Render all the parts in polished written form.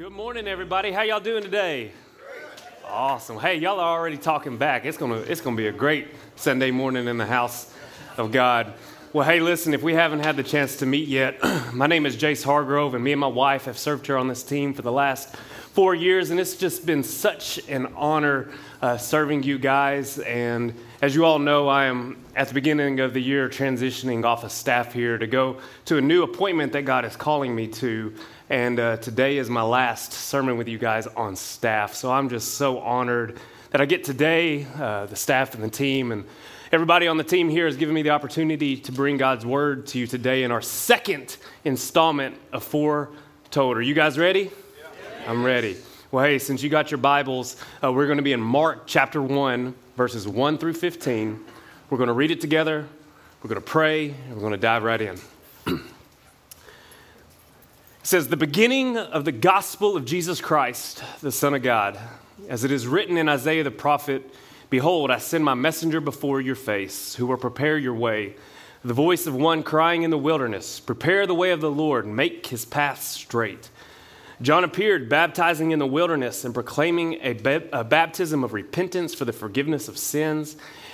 Good morning, everybody. How y'all doing today? Awesome. Hey, y'all are already talking back. It's gonna be a great Sunday morning in the house of God. Well, hey, listen, if we haven't had the chance to meet yet, my name is Jace Hargrove, and me and my wife have served here on this team for the last 4 years, and it's just been such an honor serving you guys. And as you all know, I am, at the beginning of the year, transitioning off of staff here to go to a new appointment that God is calling me to. And today is my last sermon with you guys on staff. So I'm just so honored that I get today, the staff and the team, and everybody on the team here has given me the opportunity to bring God's word to you today in our second installment of Four Told. Are you guys ready? Yeah. I'm ready. Well, hey, since you got your Bibles, we're going to be in Mark chapter 1, verses 1 through 15. We're going to read it together, we're going to pray, and we're going to dive right in. It says, "The beginning of the gospel of Jesus Christ, the Son of God, as it is written in Isaiah the prophet, 'Behold, I send my messenger before your face, who will prepare your way. The voice of one crying in the wilderness, prepare the way of the Lord, make his path straight.' John appeared, baptizing in the wilderness and proclaiming a baptism of repentance for the forgiveness of sins.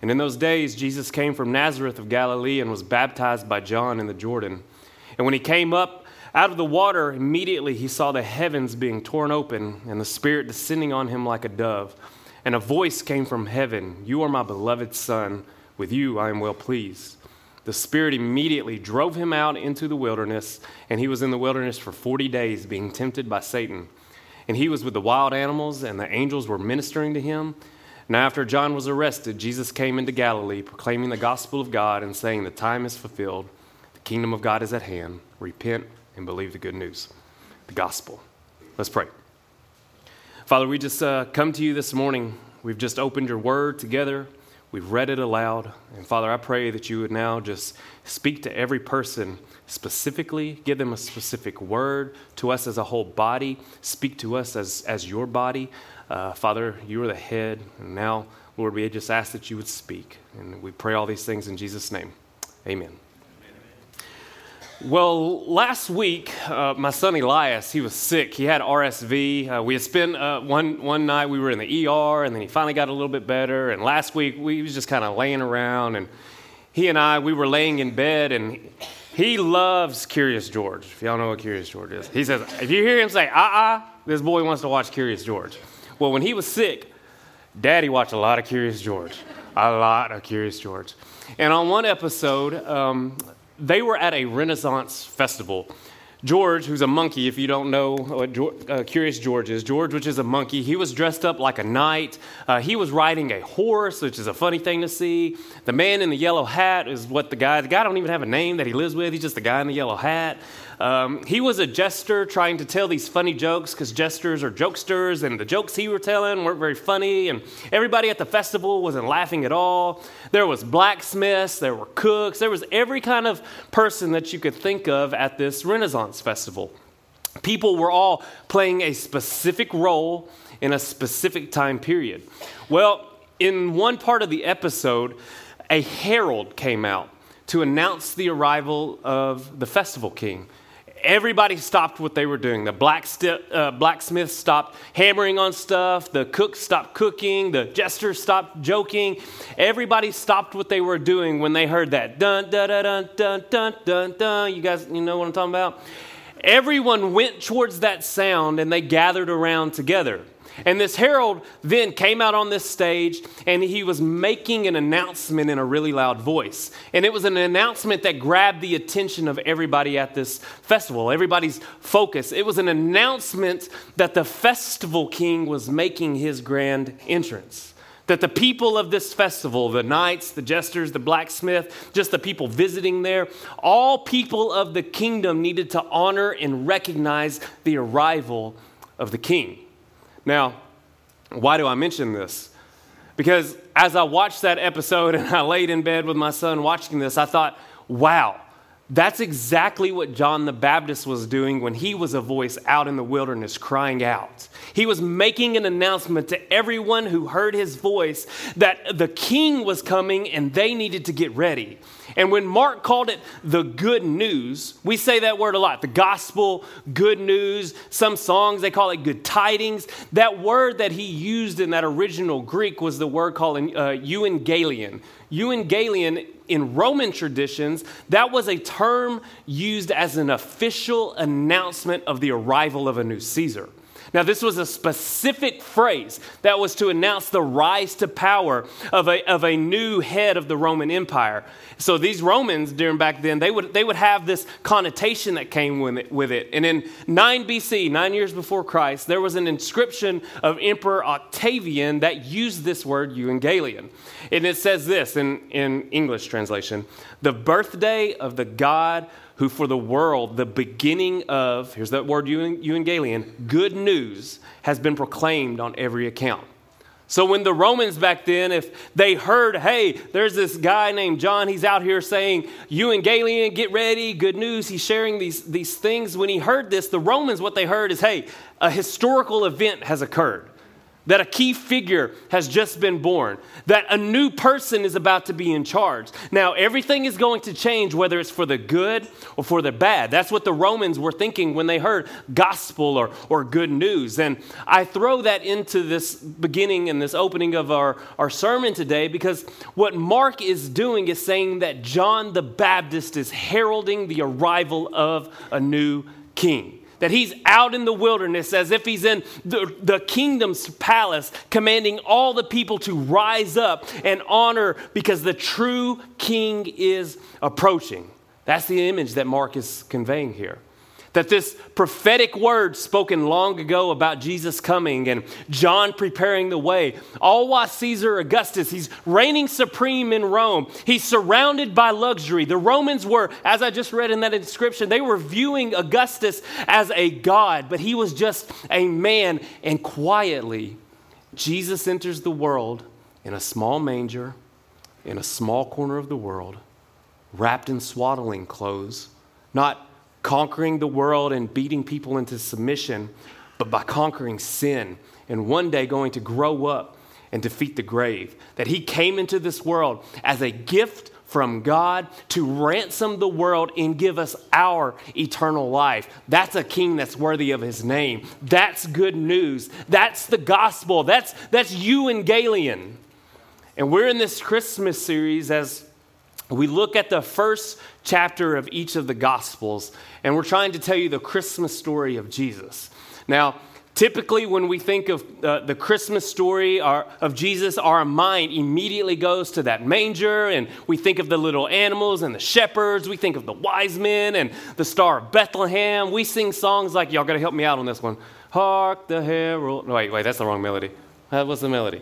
And in those days, Jesus came from Nazareth of Galilee and was baptized by John in the Jordan. And when he came up out of the water, immediately he saw the heavens being torn open and the Spirit descending on him like a dove. And a voice came from heaven, 'You are my beloved Son, with you I am well pleased.' The Spirit immediately drove him out into the wilderness, and he was in the wilderness for 40 days, being tempted by Satan. And he was with the wild animals, and the angels were ministering to him. Now after John was arrested, Jesus came into Galilee, proclaiming the gospel of God and saying, 'The time is fulfilled, the kingdom of God is at hand. Repent and believe the good news,' the gospel." Let's pray. Father, we just come to you this morning. We've just opened your word together. We've read it aloud. And Father, I pray that you would now just speak to every person specifically, give them a specific word, to us as a whole body, speak to us as your body. Father, you are the head, and now, Lord, we just ask that you would speak, and we pray all these things in Jesus' name. Amen. Amen. Well, last week, my son Elias, he was sick. He had RSV. We had spent one night, we were in the ER, and then he finally got a little bit better, and last week, we was just kind of laying around, and he and I, we were laying in bed, and he loves Curious George, if y'all know what Curious George is. He says, if you hear him say, this boy wants to watch Curious George. Well, when he was sick, Daddy watched a lot of Curious George, And on one episode, they were at a Renaissance festival. George, who's a monkey, if you don't know what Curious George is, George, which is a monkey, he was dressed up like a knight. He was riding a horse, which is a funny thing to see. The man in the yellow hat is what the guy don't even have a name that he lives with. He's just the guy in the yellow hat. He was a jester trying to tell these funny jokes because jesters are jokesters, and the jokes he were telling weren't very funny, and everybody at the festival wasn't laughing at all. There was blacksmiths, there were cooks, there was every kind of person that you could think of at this Renaissance festival. People were all playing a specific role in a specific time period. Well, in one part of the episode, a herald came out to announce the arrival of the festival king. Everybody stopped what they were doing. The blacksmith stopped hammering on stuff. The cook stopped cooking. The jester stopped joking. Everybody stopped what they were doing when they heard that. Dun, dun, dun, dun, dun, dun, dun, dun. You guys, you know what I'm talking about? Everyone went towards that sound, and they gathered around together. And this herald then came out on this stage, and he was making an announcement in a really loud voice. And it was an announcement that grabbed the attention of everybody at this festival, everybody's focus. It was an announcement that the festival king was making his grand entrance, that the people of this festival, the knights, the jesters, the blacksmith, just the people visiting there, all people of the kingdom needed to honor and recognize the arrival of the king. Now, why do I mention this? Because as I watched that episode and I laid in bed with my son watching this, I thought, wow, that's exactly what John the Baptist was doing when he was a voice out in the wilderness crying out. He was making an announcement to everyone who heard his voice that the king was coming and they needed to get ready. And when Mark called it the good news, we say that word a lot, the gospel, good news, some songs, they call it good tidings. That word that he used in that original Greek was the word called euangelion. Euangelion, in Roman traditions, that was a term used as an official announcement of the arrival of a new Caesar. Now, this was a specific phrase that was to announce the rise to power of a new head of the Roman Empire. So these Romans during back then, they would have this connotation that came with it. And in 9 BC, 9 years before Christ, there was an inscription of Emperor Octavian that used this word, euangelion. And it says this in English translation, the birthday of the God who for the world, the beginning of, here's that word, euangelion, good news has been proclaimed on every account. So when the Romans back then, if they heard, hey, there's this guy named John, he's out here saying, euangelion, get ready, good news, he's sharing these things. When he heard this, the Romans, what they heard is, hey, a historical event has occurred, that a key figure has just been born, that a new person is about to be in charge. Now, everything is going to change, whether it's for the good or for the bad. That's what the Romans were thinking when they heard gospel or good news. And I throw that into this beginning and this opening of our sermon today, because what Mark is doing is saying that John the Baptist is heralding the arrival of a new king. That he's out in the wilderness as if he's in the kingdom's palace, commanding all the people to rise up and honor because the true king is approaching. That's the image that Mark is conveying here. That this prophetic word spoken long ago about Jesus coming and John preparing the way, all while Caesar Augustus, he's reigning supreme in Rome. He's surrounded by luxury. The Romans were, as I just read in that inscription, they were viewing Augustus as a god, but he was just a man. And quietly, Jesus enters the world in a small manger, in a small corner of the world, wrapped in swaddling clothes, not conquering the world and beating people into submission, but by conquering sin and one day going to grow up and defeat the grave. That he came into this world as a gift from God to ransom the world and give us our eternal life. That's a king that's worthy of his name. That's good news. That's the gospel. That's euangelion. And we're in this Christmas series as we look at the first chapter of each of the Gospels, and we're trying to tell you the Christmas story of Jesus. Now, typically when we think of the Christmas story of Jesus, our mind immediately goes to that manger, and we think of the little animals and the shepherds. We think of the wise men and the Star of Bethlehem. We sing songs like, y'all got to help me out on this one. Hark the herald. No, wait, that's the wrong melody. What's the melody?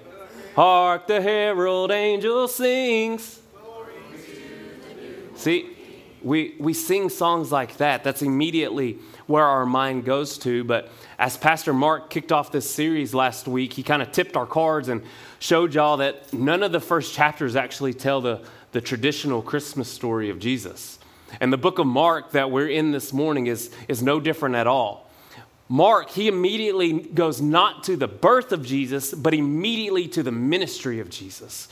Hark the herald angel sings. See, we sing songs like that. That's immediately where our mind goes to. But as Pastor Mark kicked off this series last week, he kind of tipped our cards and showed y'all that none of the first chapters actually tell the traditional Christmas story of Jesus. And the book of Mark that we're in this morning is no different at all. Mark, he immediately goes not to the birth of Jesus, but immediately to the ministry of Jesus.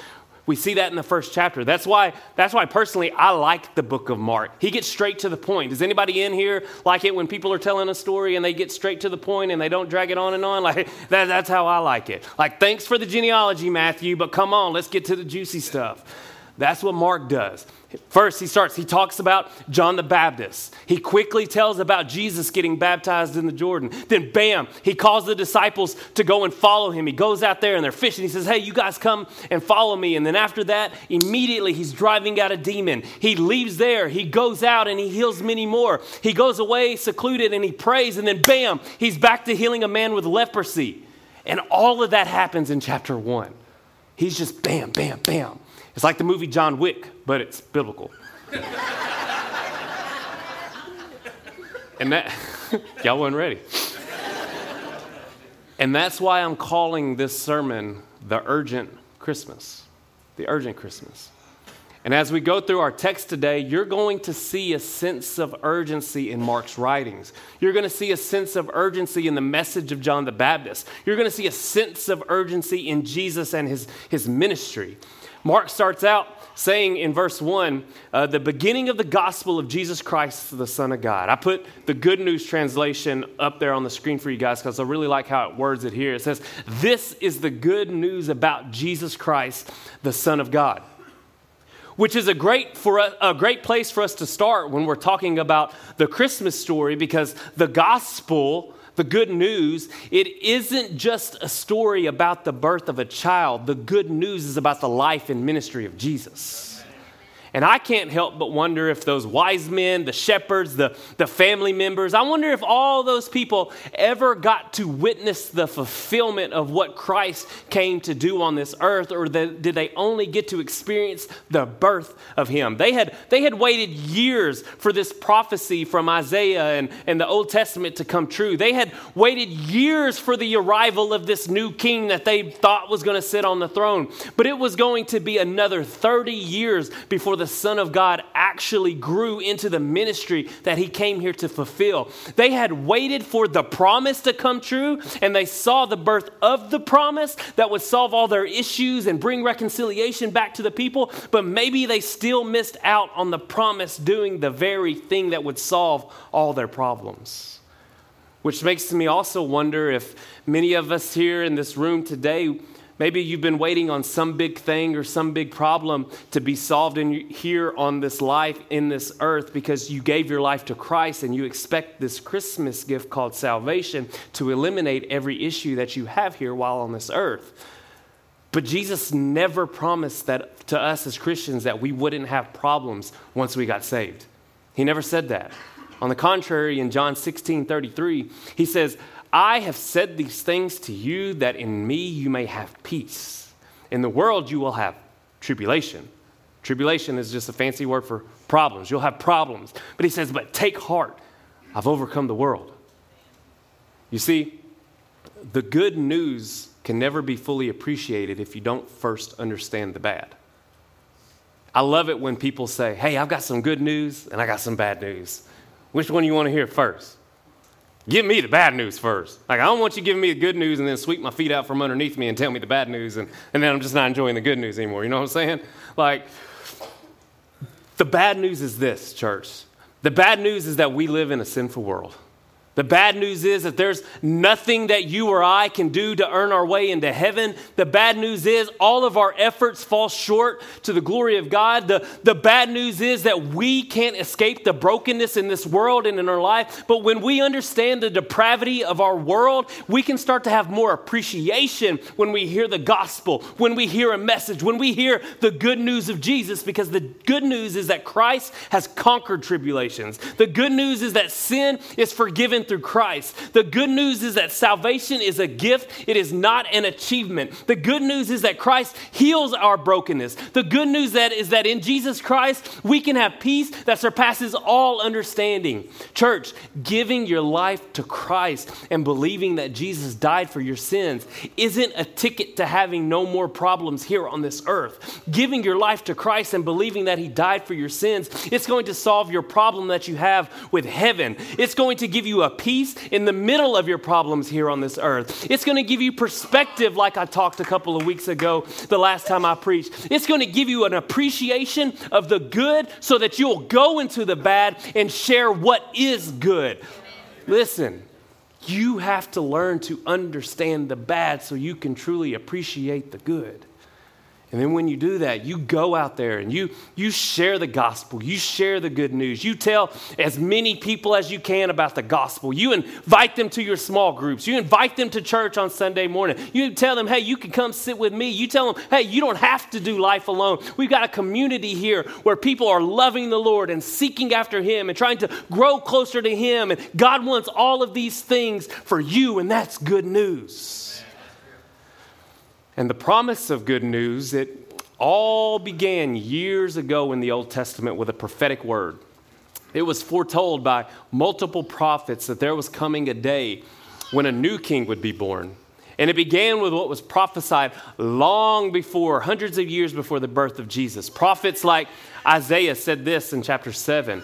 We see that in the first chapter. That's why personally I like the book of Mark. He gets straight to the point. Does anybody in here like it when people are telling a story and they get straight to the point and they don't drag it on and on? Like that's how I like it. Like, thanks for the genealogy, Matthew, but come on, let's get to the juicy stuff. That's what Mark does. First, he talks about John the Baptist. He quickly tells about Jesus getting baptized in the Jordan. Then, bam, he calls the disciples to go and follow him. He goes out there and they're fishing. He says, hey, you guys come and follow me. And then after that, immediately he's driving out a demon. He leaves there. He goes out and he heals many more. He goes away secluded and he prays. And then, bam, he's back to healing a man with leprosy. And all of that happens in chapter 1. He's just bam, bam, bam. It's like the movie John Wick, but it's biblical. And that, y'all weren't ready. And that's why I'm calling this sermon the urgent Christmas, the urgent Christmas. And as we go through our text today, you're going to see a sense of urgency in Mark's writings. You're going to see a sense of urgency in the message of John the Baptist. You're going to see a sense of urgency in Jesus and his ministry. Mark starts out saying in verse 1, the beginning of the gospel of Jesus Christ, the Son of God. I put the Good News translation up there on the screen for you guys because I really like how it words it here. It says, this is the good news about Jesus Christ, the Son of God. Which is a great place for us to start when we're talking about the Christmas story, because the gospel, the good news, it isn't just a story about the birth of a child. The good news is about the life and ministry of Jesus. And I can't help but wonder if those wise men, the shepherds, the family members, I wonder if all those people ever got to witness the fulfillment of what Christ came to do on this earth, or did they only get to experience the birth of him? They had waited years for this prophecy from Isaiah and the Old Testament to come true. They had waited years for the arrival of this new king that they thought was going to sit on the throne. But it was going to be another 30 years before the Son of God actually grew into the ministry that he came here to fulfill. They had waited for the promise to come true, and they saw the birth of the promise that would solve all their issues and bring reconciliation back to the people, but maybe they still missed out on the promise doing the very thing that would solve all their problems. Which makes me also wonder if many of us here in this room today, maybe you've been waiting on some big thing or some big problem to be solved here on this life, in this earth, because you gave your life to Christ and you expect this Christmas gift called salvation to eliminate every issue that you have here while on this earth. But Jesus never promised that to us as Christians that we wouldn't have problems once we got saved. He never said that. On the contrary, in John 16:33, he says, I have said these things to you that in me you may have peace. In the world you will have tribulation. Tribulation is just a fancy word for problems. You'll have problems. But he says, but take heart. I've overcome the world. You see, the good news can never be fully appreciated if you don't first understand the bad. I love it when people say, hey, I've got some good news and I got some bad news. Which one do you want to hear first? Give me the bad news first. Like, I don't want you giving me the good news and then sweep my feet out from underneath me and tell me the bad news, and then I'm just not enjoying the good news anymore. You know what I'm saying? Like, the bad news is this, church. The bad news is that we live in a sinful world. The bad news is that there's nothing that you or I can do to earn our way into heaven. The bad news is all of our efforts fall short to the glory of God. The bad news is that we can't escape the brokenness in this world and in our life. But when we understand the depravity of our world, we can start to have more appreciation when we hear the gospel, when we hear a message, when we hear the good news of Jesus, because the good news is that Christ has conquered tribulations. The good news is that sin is forgiven through Christ. The good news is that salvation is a gift. It is not an achievement. The good news is that Christ heals our brokenness. The good news is that in Jesus Christ, we can have peace that surpasses all understanding. Church, giving your life to Christ and believing that Jesus died for your sins isn't a ticket to having no more problems here on this earth. Giving your life to Christ and believing that he died for your sins, it's going to solve your problem that you have with heaven. It's going to give you a peace in the middle of your problems here on this earth. It's going to give you perspective, like I talked a couple of weeks ago the last time I preached. It's going to give you an appreciation of the good so that you'll go into the bad and share what is good. Listen, you have to learn to understand the bad so you can truly appreciate the good. And then when you do that, you go out there and you share the gospel. You share the good news. You tell as many people as you can about the gospel. You invite them to your small groups. You invite them to church on Sunday morning. You tell them, hey, you can come sit with me. You tell them, hey, you don't have to do life alone. We've got a community here where people are loving the Lord and seeking after him and trying to grow closer to him. And God wants all of these things for you, and that's good news. And the promise of good news, it all began years ago in the Old Testament with a prophetic word. It was foretold by multiple prophets that there was coming a day when a new king would be born. And it began with what was prophesied long before, hundreds of years before the birth of Jesus. Prophets like Isaiah said this in chapter 7.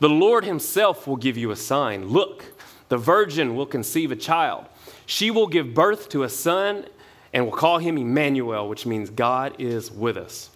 The Lord himself will give you a sign. Look, the virgin will conceive a child. She will give birth to a son and will call him Emmanuel, which means God is with us.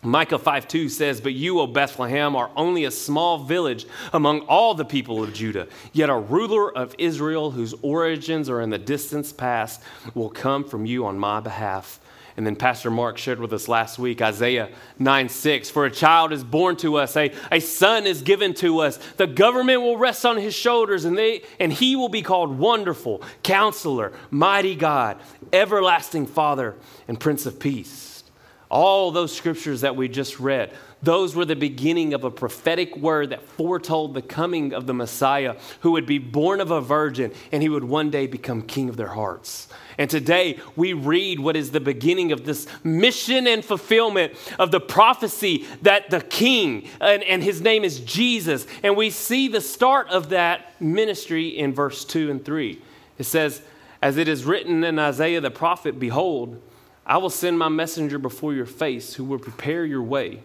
Micah 5:2 says, But you, O Bethlehem, are only a small village among all the people of Judah. Yet a ruler of Israel whose origins are in the distant past will come from you on my behalf. And then Pastor Mark shared with us last week, Isaiah 9:6, For a child is born to us, a son is given to us. The government will rest on his shoulders, and he will be called Wonderful, Counselor, Mighty God, Everlasting Father, and Prince of Peace. All those scriptures that we just read, those were the beginning of a prophetic word that foretold the coming of the Messiah, who would be born of a virgin, and he would one day become king of their hearts. And today we read what is the beginning of this mission and fulfillment of the prophecy that the king, and his name is Jesus, and we see the start of that ministry in verse 2 and 3. It says, As it is written in Isaiah the prophet, Behold, I will send my messenger before your face who will prepare your way.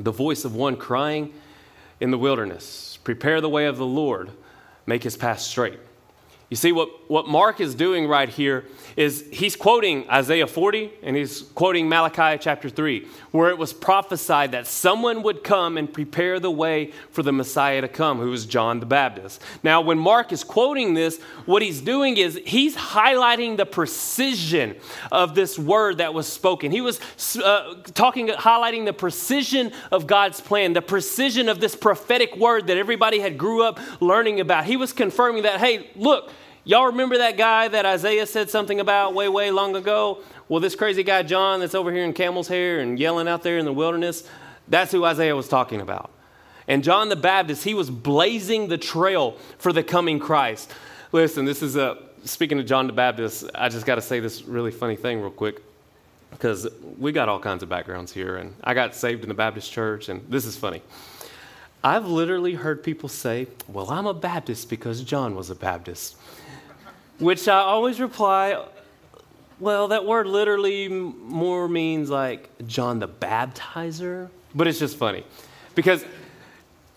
The voice of one crying in the wilderness, prepare the way of the Lord, make his path straight. You see, what Mark is doing right here is he's quoting Isaiah 40 and he's quoting Malachi chapter 3, where it was prophesied that someone would come and prepare the way for the Messiah to come, who was John the Baptist. Now, when Mark is quoting this, what he's doing is he's highlighting the precision of this word that was spoken. He was highlighting the precision of God's plan, the precision of this prophetic word that everybody had grew up learning about. He was confirming that, hey, look, y'all remember that guy that Isaiah said something about way, way long ago? Well, this crazy guy, John, that's over here in camel's hair and yelling out there in the wilderness, that's who Isaiah was talking about. And John the Baptist, he was blazing the trail for the coming Christ. Listen, this is speaking of John the Baptist, I just got to say this really funny thing real quick, because we got all kinds of backgrounds here, and I got saved in the Baptist church, and this is funny. I've literally heard people say, well, I'm a Baptist because John was a Baptist. Which I always reply, well, that word literally more means like John the Baptizer. But it's just funny because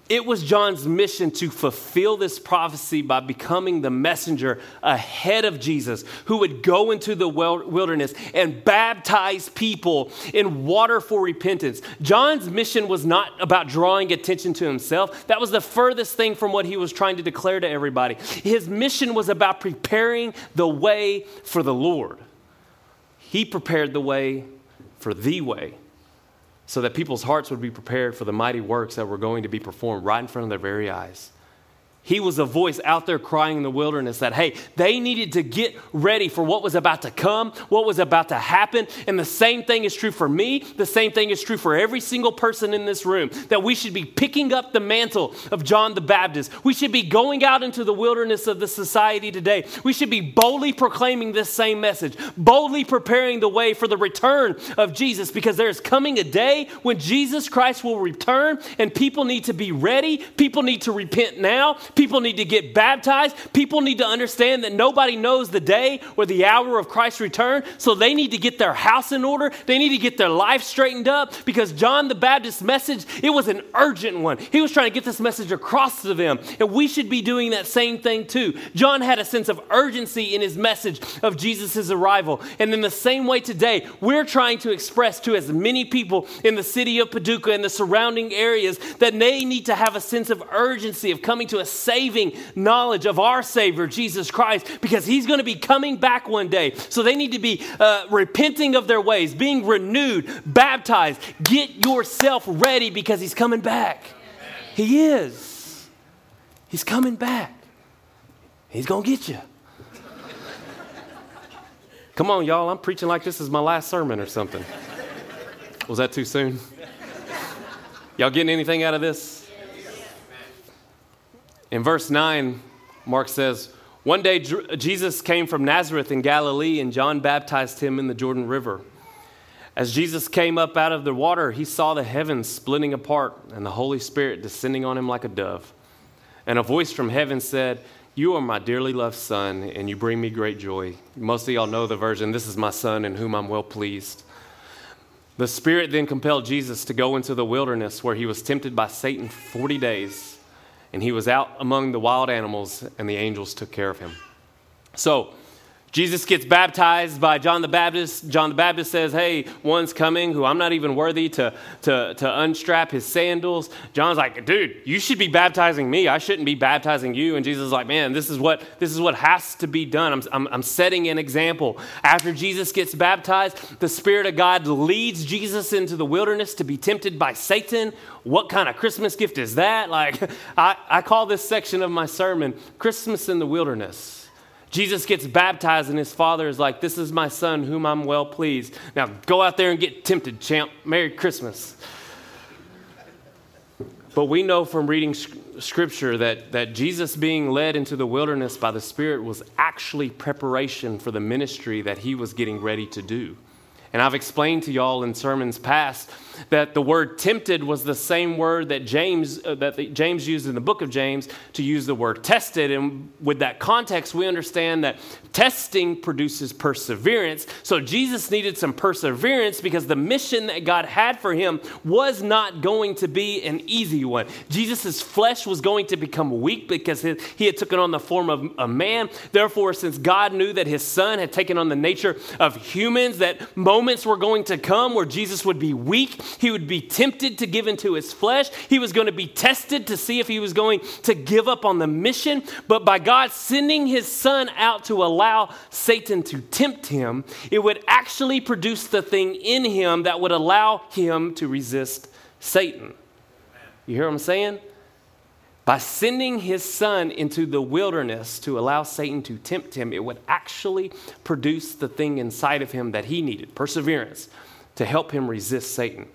it was John's mission to fulfill this prophecy by becoming the messenger ahead of Jesus, who would go into the wilderness and baptize people in water for repentance. John's mission was not about drawing attention to himself. That was the furthest thing from what he was trying to declare to everybody. His mission was about preparing the way for the Lord. He prepared the way for the way, so that people's hearts would be prepared for the mighty works that were going to be performed right in front of their very eyes. He was a voice out there crying in the wilderness that, hey, they needed to get ready for what was about to come, what was about to happen. And the same thing is true for me. The same thing is true for every single person in this room, that we should be picking up the mantle of John the Baptist. We should be going out into the wilderness of the society today. We should be boldly proclaiming this same message, boldly preparing the way for the return of Jesus, because there is coming a day when Jesus Christ will return, and people need to be ready. People need to repent now. People need to get baptized. People need to understand that nobody knows the day or the hour of Christ's return. So they need to get their house in order. They need to get their life straightened up, because John the Baptist's message, it was an urgent one. He was trying to get this message across to them. And we should be doing that same thing too. John had a sense of urgency in his message of Jesus' arrival. And in the same way today, we're trying to express to as many people in the city of Paducah and the surrounding areas that they need to have a sense of urgency of coming to a saving knowledge of our Savior, Jesus Christ, because he's going to be coming back one day. So they need to be repenting of their ways, being renewed, baptized. Get yourself ready, because he's coming back. Amen. He is. He's coming back. He's going to get you. Come on, y'all. I'm preaching like this is my last sermon or something. Was that too soon? Y'all getting anything out of this? In verse 9, Mark says, One day Jesus came from Nazareth in Galilee, and John baptized him in the Jordan River. As Jesus came up out of the water, he saw the heavens splitting apart and the Holy Spirit descending on him like a dove. And a voice from heaven said, You are my dearly loved son, and you bring me great joy. Most of y'all know the version, this is my son in whom I'm well pleased. The Spirit then compelled Jesus to go into the wilderness where he was tempted by Satan 40 days, and he was out among the wild animals, and the angels took care of him. So Jesus gets baptized by John the Baptist. John the Baptist says, hey, one's coming who I'm not even worthy to unstrap his sandals. John's like, dude, you should be baptizing me. I shouldn't be baptizing you. And Jesus is like, man, this is what has to be done. I'm setting an example. After Jesus gets baptized, the Spirit of God leads Jesus into the wilderness to be tempted by Satan. What kind of Christmas gift is that? Like, I call this section of my sermon, Christmas in the Wilderness. Jesus gets baptized and his father is like, this is my son whom I'm well pleased. Now go out there and get tempted, champ. Merry Christmas. But we know from reading scripture that Jesus being led into the wilderness by the Spirit was actually preparation for the ministry that he was getting ready to do. And I've explained to y'all in sermons past that the word tempted was the same word that James used in the book of James to use the word tested. And with that context, we understand that testing produces perseverance. So Jesus needed some perseverance because the mission that God had for him was not going to be an easy one. Jesus' flesh was going to become weak because he had taken on the form of a man. Therefore, since God knew that his son had taken on the nature of humans, that moments were going to come where Jesus would be weak. He would be tempted to give into his flesh. He was going to be tested to see if he was going to give up on the mission. But by God sending his son out to allow Satan to tempt him, it would actually produce the thing in him that would allow him to resist Satan. You hear what I'm saying? By sending his son into the wilderness to allow Satan to tempt him, it would actually produce the thing inside of him that he needed, perseverance, to help him resist Satan.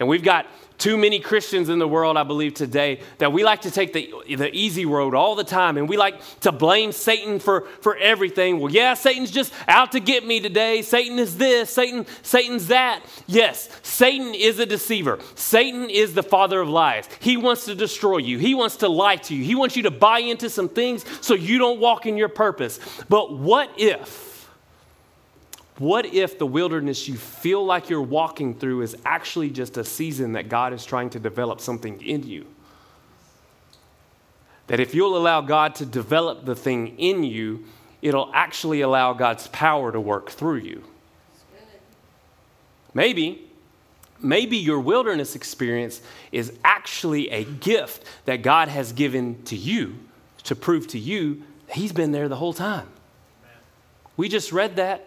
And we've got too many Christians in the world, I believe, today that we like to take the easy road all the time, and we like to blame Satan for everything. Well, yeah, Satan's just out to get me today. Satan is this. Satan's that. Yes, Satan is a deceiver. Satan is the father of lies. He wants to destroy you. He wants to lie to you. He wants you to buy into some things so you don't walk in your purpose. But what if the wilderness you feel like you're walking through is actually just a season that God is trying to develop something in you? That if you'll allow God to develop the thing in you, it'll actually allow God's power to work through you. Maybe your wilderness experience is actually a gift that God has given to you to prove to you that he's been there the whole time. We just read that.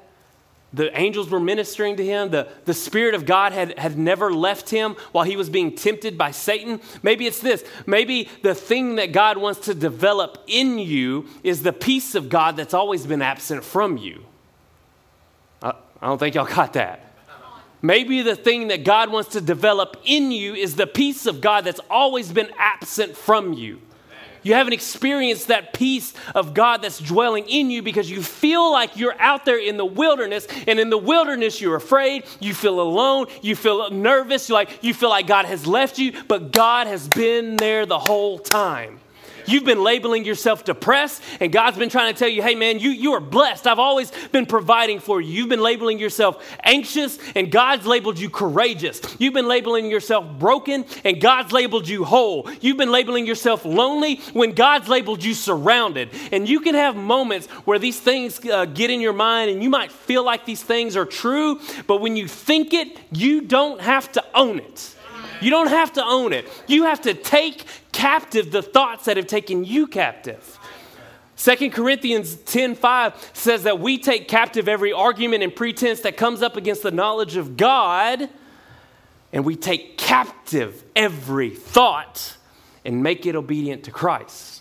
The angels were ministering to him. The Spirit of God had never left him while he was being tempted by Satan. Maybe it's this. Maybe the thing that God wants to develop in you is the peace of God that's always been absent from you. I don't think y'all got that. Maybe the thing that God wants to develop in you is the peace of God that's always been absent from you. You haven't experienced that peace of God that's dwelling in you because you feel like you're out there in the wilderness, and in the wilderness you're afraid, you feel alone, you feel nervous, you feel like God has left you, but God has been there the whole time. You've been labeling yourself depressed, and God's been trying to tell you, hey, man, you are blessed. I've always been providing for you. You've been labeling yourself anxious, and God's labeled you courageous. You've been labeling yourself broken, and God's labeled you whole. You've been labeling yourself lonely when God's labeled you surrounded. And you can have moments where these things get in your mind, and you might feel like these things are true, but when you think it, you don't have to own it. You don't have to own it. You have to take captive the thoughts that have taken you captive. 2 Corinthians 10:5 says that we take captive every argument and pretense that comes up against the knowledge of God, and we take captive every thought and make it obedient to Christ.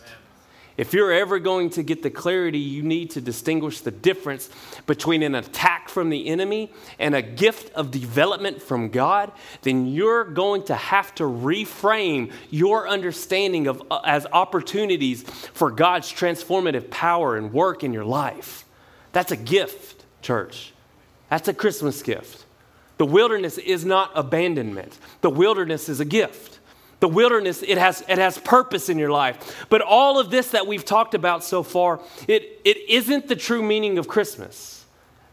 If you're ever going to get the clarity, you need to distinguish the difference between an attack from the enemy and a gift of development from God, then you're going to have to reframe your understanding of as opportunities for God's transformative power and work in your life. That's a gift, church. That's a Christmas gift. The wilderness is not abandonment. The wilderness is a gift. The wilderness, it has purpose in your life. But all of this that we've talked about so far, it isn't the true meaning of Christmas.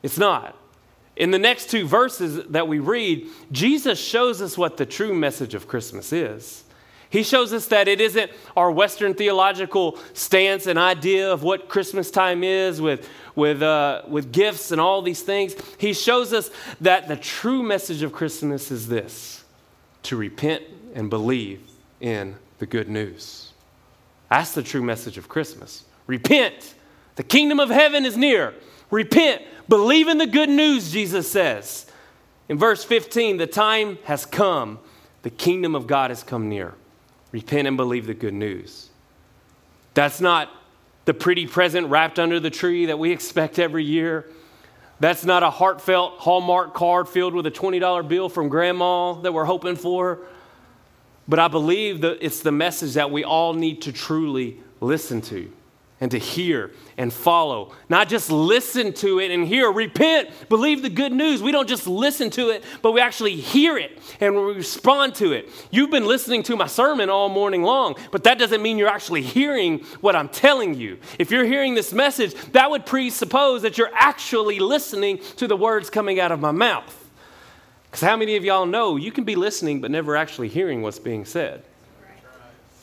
It's not. In the next two verses that we read, Jesus shows us what the true message of Christmas is. He shows us that it isn't our Western theological stance and idea of what Christmas time is with gifts and all these things. He shows us that the true message of Christmas is this: to repent and believe in the good news. That's the true message of Christmas. Repent. The kingdom of heaven is near. Repent. Believe in the good news, Jesus says. In verse 15, the time has come. The kingdom of God has come near. Repent and believe the good news. That's not the pretty present wrapped under the tree that we expect every year. That's not a heartfelt Hallmark card filled with a $20 bill from grandma that we're hoping for. But I believe that it's the message that we all need to truly listen to and to hear and follow. Not just listen to it and hear. Repent, believe the good news. We don't just listen to it, but we actually hear it and we respond to it. You've been listening to my sermon all morning long, but that doesn't mean you're actually hearing what I'm telling you. If you're hearing this message, that would presuppose that you're actually listening to the words coming out of my mouth. Because how many of y'all know you can be listening but never actually hearing what's being said?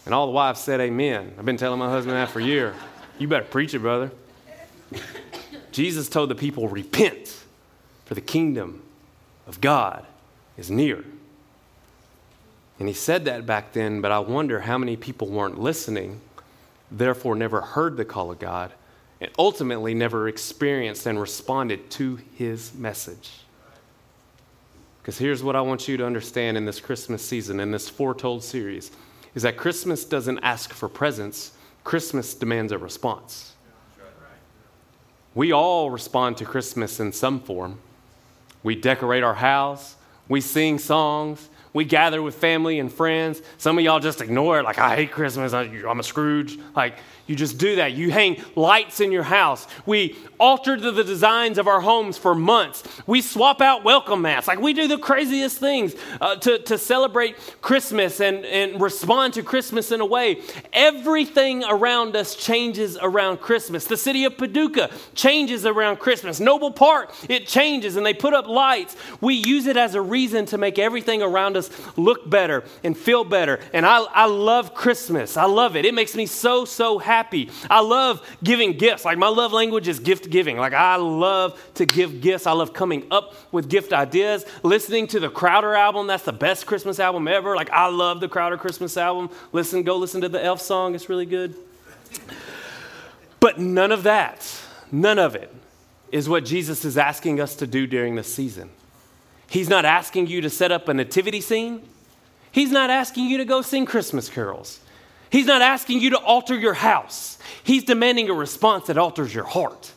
And all the wives said amen. I've been telling my husband that for a year. You better preach it, brother. Jesus told the people, repent, for the kingdom of God is near. And he said that back then, but I wonder how many people weren't listening, therefore never heard the call of God, and ultimately never experienced and responded to his message. Because here's what I want you to understand in this Christmas season, in this foretold series, is that Christmas doesn't ask for presents. Christmas demands a response. We all respond to Christmas in some form. We decorate our house. We sing songs. We gather with family and friends. Some of y'all just ignore it. Like, I hate Christmas. I'm a Scrooge. Like, you just do that. You hang lights in your house. We alter the designs of our homes for months. We swap out welcome mats. Like, we do the craziest things to celebrate Christmas and respond to Christmas in a way. Everything around us changes around Christmas. The city of Paducah changes around Christmas. Noble Park, it changes, and they put up lights. We use it as a reason to make everything around us look better and feel better. And I love Christmas. I love it. It makes me so, so happy. I love giving gifts. Like, my love language is gift giving. Like, I love to give gifts. I love coming up with gift ideas, listening to the Crowder album. That's the best Christmas album ever. Like, I love the Crowder Christmas album. Go listen to the Elf song. It's really good. But none of it is what Jesus is asking us to do during this season. He's not asking you to set up a nativity scene. He's not asking you to go sing Christmas carols. He's not asking you to alter your house. He's demanding a response that alters your heart.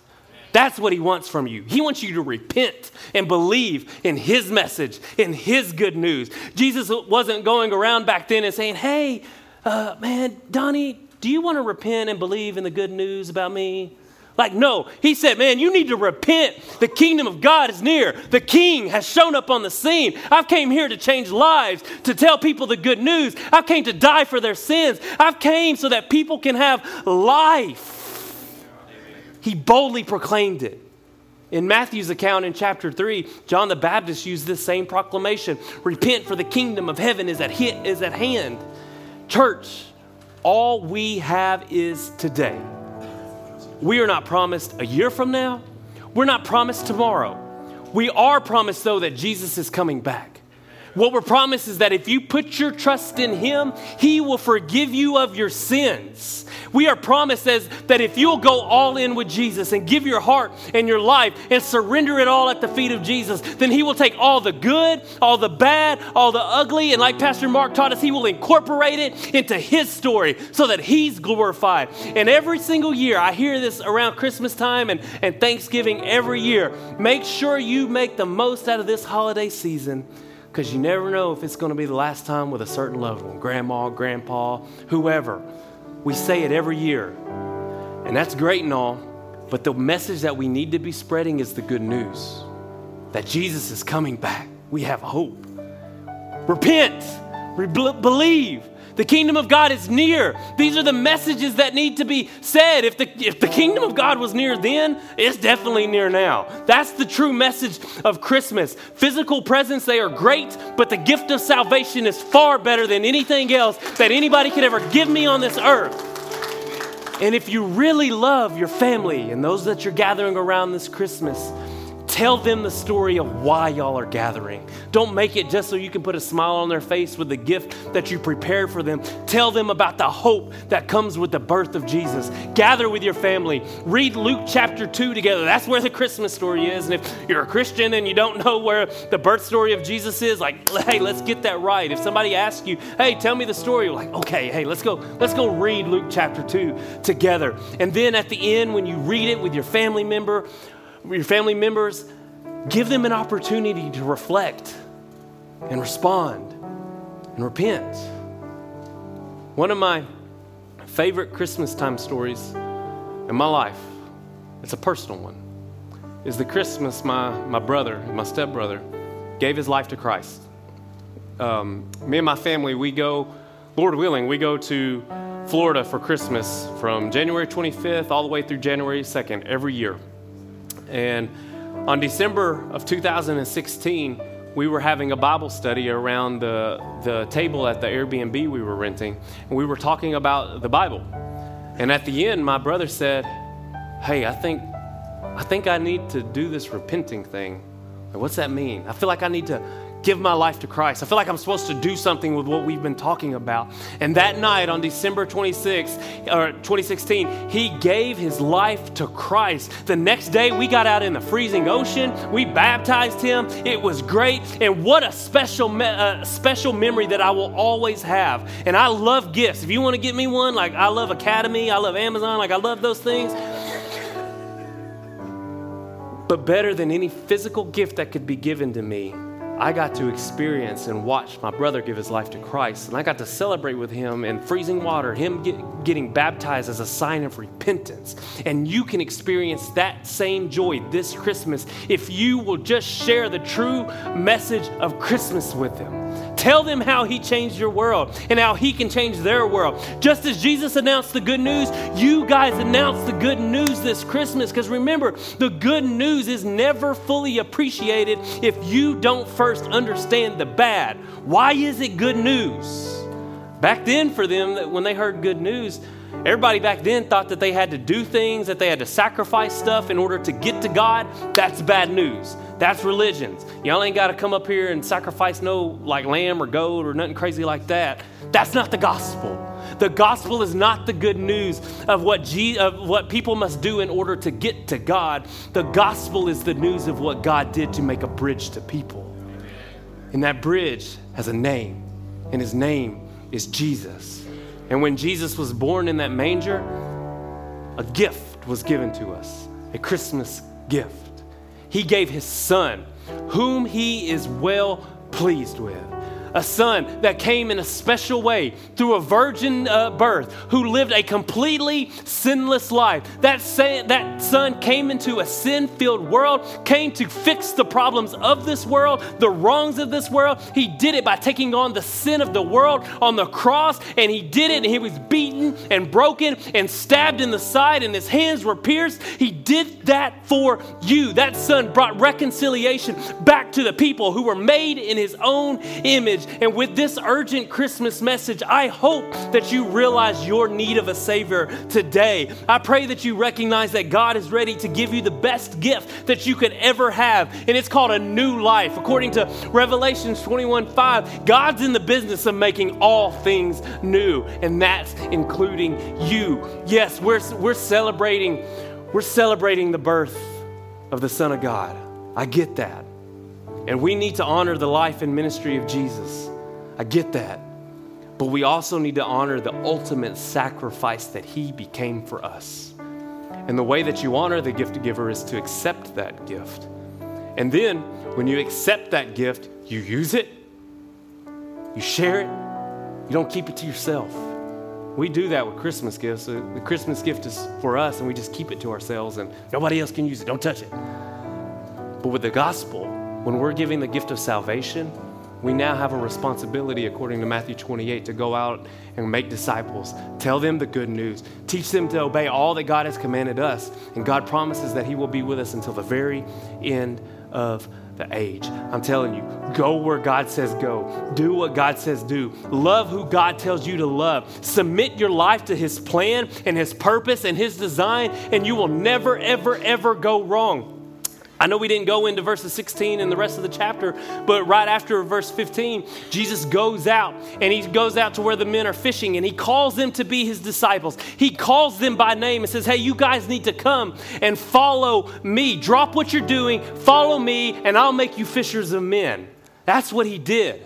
That's what he wants from you. He wants you to repent and believe in his message, in his good news. Jesus wasn't going around back then and saying, hey, man, Donnie, do you want to repent and believe in the good news about me? Like, no. He said, man, you need to repent. The kingdom of God is near. The king has shown up on the scene. I've came here to change lives, to tell people the good news. I've came to die for their sins. I've came so that people can have life. He boldly proclaimed it. In Matthew's account in chapter 3, John the Baptist used this same proclamation. Repent, for the kingdom of heaven is at hand. Church, all we have is today. We are not promised a year from now. We're not promised tomorrow. We are promised, though, that Jesus is coming back. What we're promised is that if you put your trust in him, he will forgive you of your sins. We are promised that if you'll go all in with Jesus and give your heart and your life and surrender it all at the feet of Jesus, then he will take all the good, all the bad, all the ugly, and like Pastor Mark taught us, he will incorporate it into his story so that he's glorified. And every single year, I hear this around Christmas time and Thanksgiving every year. Make sure you make the most out of this holiday season, because you never know if it's going to be the last time with a certain loved one, grandma, grandpa, whoever. We say it every year, and that's great and all, but the message that we need to be spreading is the good news, that Jesus is coming back. We have hope. Repent, believe, The kingdom of God is near. These are the messages that need to be said. If the kingdom of God was near then, it's definitely near now. That's the true message of Christmas. Physical presents, they are great, but the gift of salvation is far better than anything else that anybody could ever give me on this earth. And if you really love your family and those that you're gathering around this Christmas, tell them the story of why y'all are gathering. Don't make it just so you can put a smile on their face with the gift that you prepared for them. Tell them about the hope that comes with the birth of Jesus. Gather with your family. Read Luke chapter 2 together. That's where the Christmas story is. And if you're a Christian and you don't know where the birth story of Jesus is, like, hey, let's get that right. If somebody asks you, hey, tell me the story, you're like, okay, hey, let's go read Luke chapter 2 together. And then at the end, when you read it with your family members, give them an opportunity to reflect and respond and repent. One of my favorite Christmas time stories in my life, it's a personal one, is the Christmas my stepbrother, gave his life to Christ. Me and my family, we go, Lord willing, we go to Florida for Christmas from January 25th all the way through January 2nd every year. And on December of 2016, we were having a Bible study around the table at the Airbnb we were renting, and we were talking about the Bible. And at the end, my brother said, hey, I think I need to do this repenting thing. Like, what's that mean? I feel like I need to give my life to Christ. I feel like I'm supposed to do something with what we've been talking about. And that night on December 26th, or 2016, he gave his life to Christ. The next day, we got out in the freezing ocean. We baptized him. It was great. And what a special memory that I will always have. And I love gifts. If you want to get me one, like, I love Academy. I love Amazon. Like, I love those things. But better than any physical gift that could be given to me, I got to experience and watch my brother give his life to Christ, and I got to celebrate with him in freezing water, him getting baptized as a sign of repentance. And you can experience that same joy this Christmas if you will just share the true message of Christmas with them. Tell them how he changed your world and how he can change their world. Just as Jesus announced the good news, you guys announce the good news this Christmas. Because remember, the good news is never fully appreciated if you don't first understand the bad. Why is it good news? Back then for them, when they heard good news, everybody back then thought that they had to do things, that they had to sacrifice stuff in order to get to God. That's bad news. That's religions. Y'all ain't got to come up here and sacrifice no like lamb or goat or nothing crazy like that. That's not the gospel. The gospel is not the good news of what people must do in order to get to God. The gospel is the news of what God did to make a bridge to people. And that bridge has a name, and his name is Jesus. And when Jesus was born in that manger, a gift was given to us, a Christmas gift. He gave his son, whom he is well pleased with. A son that came in a special way through a virgin birth, who lived a completely sinless life. That son came into a sin-filled world, came to fix the problems of this world, the wrongs of this world. He did it by taking on the sin of the world on the cross, and he did it, and he was beaten and broken and stabbed in the side, and his hands were pierced. He did that for you. That son brought reconciliation back to the people who were made in his own image. And with this urgent Christmas message, I hope that you realize your need of a Savior today. I pray that you recognize that God is ready to give you the best gift that you could ever have, and it's called a new life. According to Revelation 21:5, God's in the business of making all things new, and that's including you. Yes, we're celebrating the birth of the Son of God. I get that. And we need to honor the life and ministry of Jesus. I get that. But we also need to honor the ultimate sacrifice that he became for us. And the way that you honor the gift giver is to accept that gift. And then when you accept that gift, you use it, you share it, you don't keep it to yourself. We do that with Christmas gifts. The Christmas gift is for us, and we just keep it to ourselves, and nobody else can use it. Don't touch it. But with the gospel, when we're giving the gift of salvation, We now have a responsibility, according to Matthew 28, to go out and make disciples. Tell them the good news. Teach them to obey all that God has commanded us. And God promises that he will be with us until the very end of the age. I'm telling you, go where God says go. Do what God says do. Love who God tells you to love. Submit your life to his plan and his purpose and his design, and you will never, ever, ever go wrong. I know we didn't go into verses 16 and the rest of the chapter, but right after verse 15, Jesus goes out, and he goes out to where the men are fishing, and he calls them to be his disciples. He calls them by name and says, hey, you guys need to come and follow me. Drop what you're doing, follow me, and I'll make you fishers of men. That's what he did.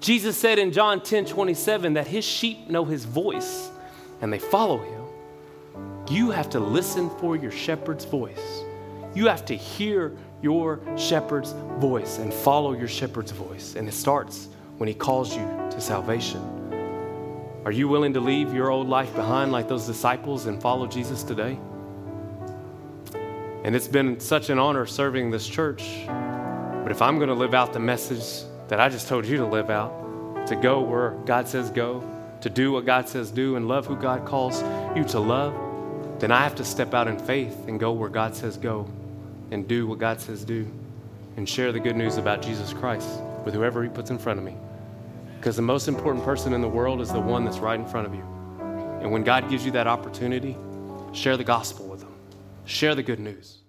Jesus said in John 10:27 that his sheep know his voice and they follow him. You have to listen for your shepherd's voice. You have to hear your shepherd's voice and follow your shepherd's voice. And it starts when he calls you to salvation. Are you willing to leave your old life behind like those disciples and follow Jesus today? And it's been such an honor serving this church. But if I'm going to live out the message that I just told you to live out, to go where God says go, to do what God says do, and love who God calls you to love, then I have to step out in faith and go where God says go and do what God says do and share the good news about Jesus Christ with whoever he puts in front of me. Because the most important person in the world is the one that's right in front of you. And when God gives you that opportunity, share the gospel with them. Share the good news.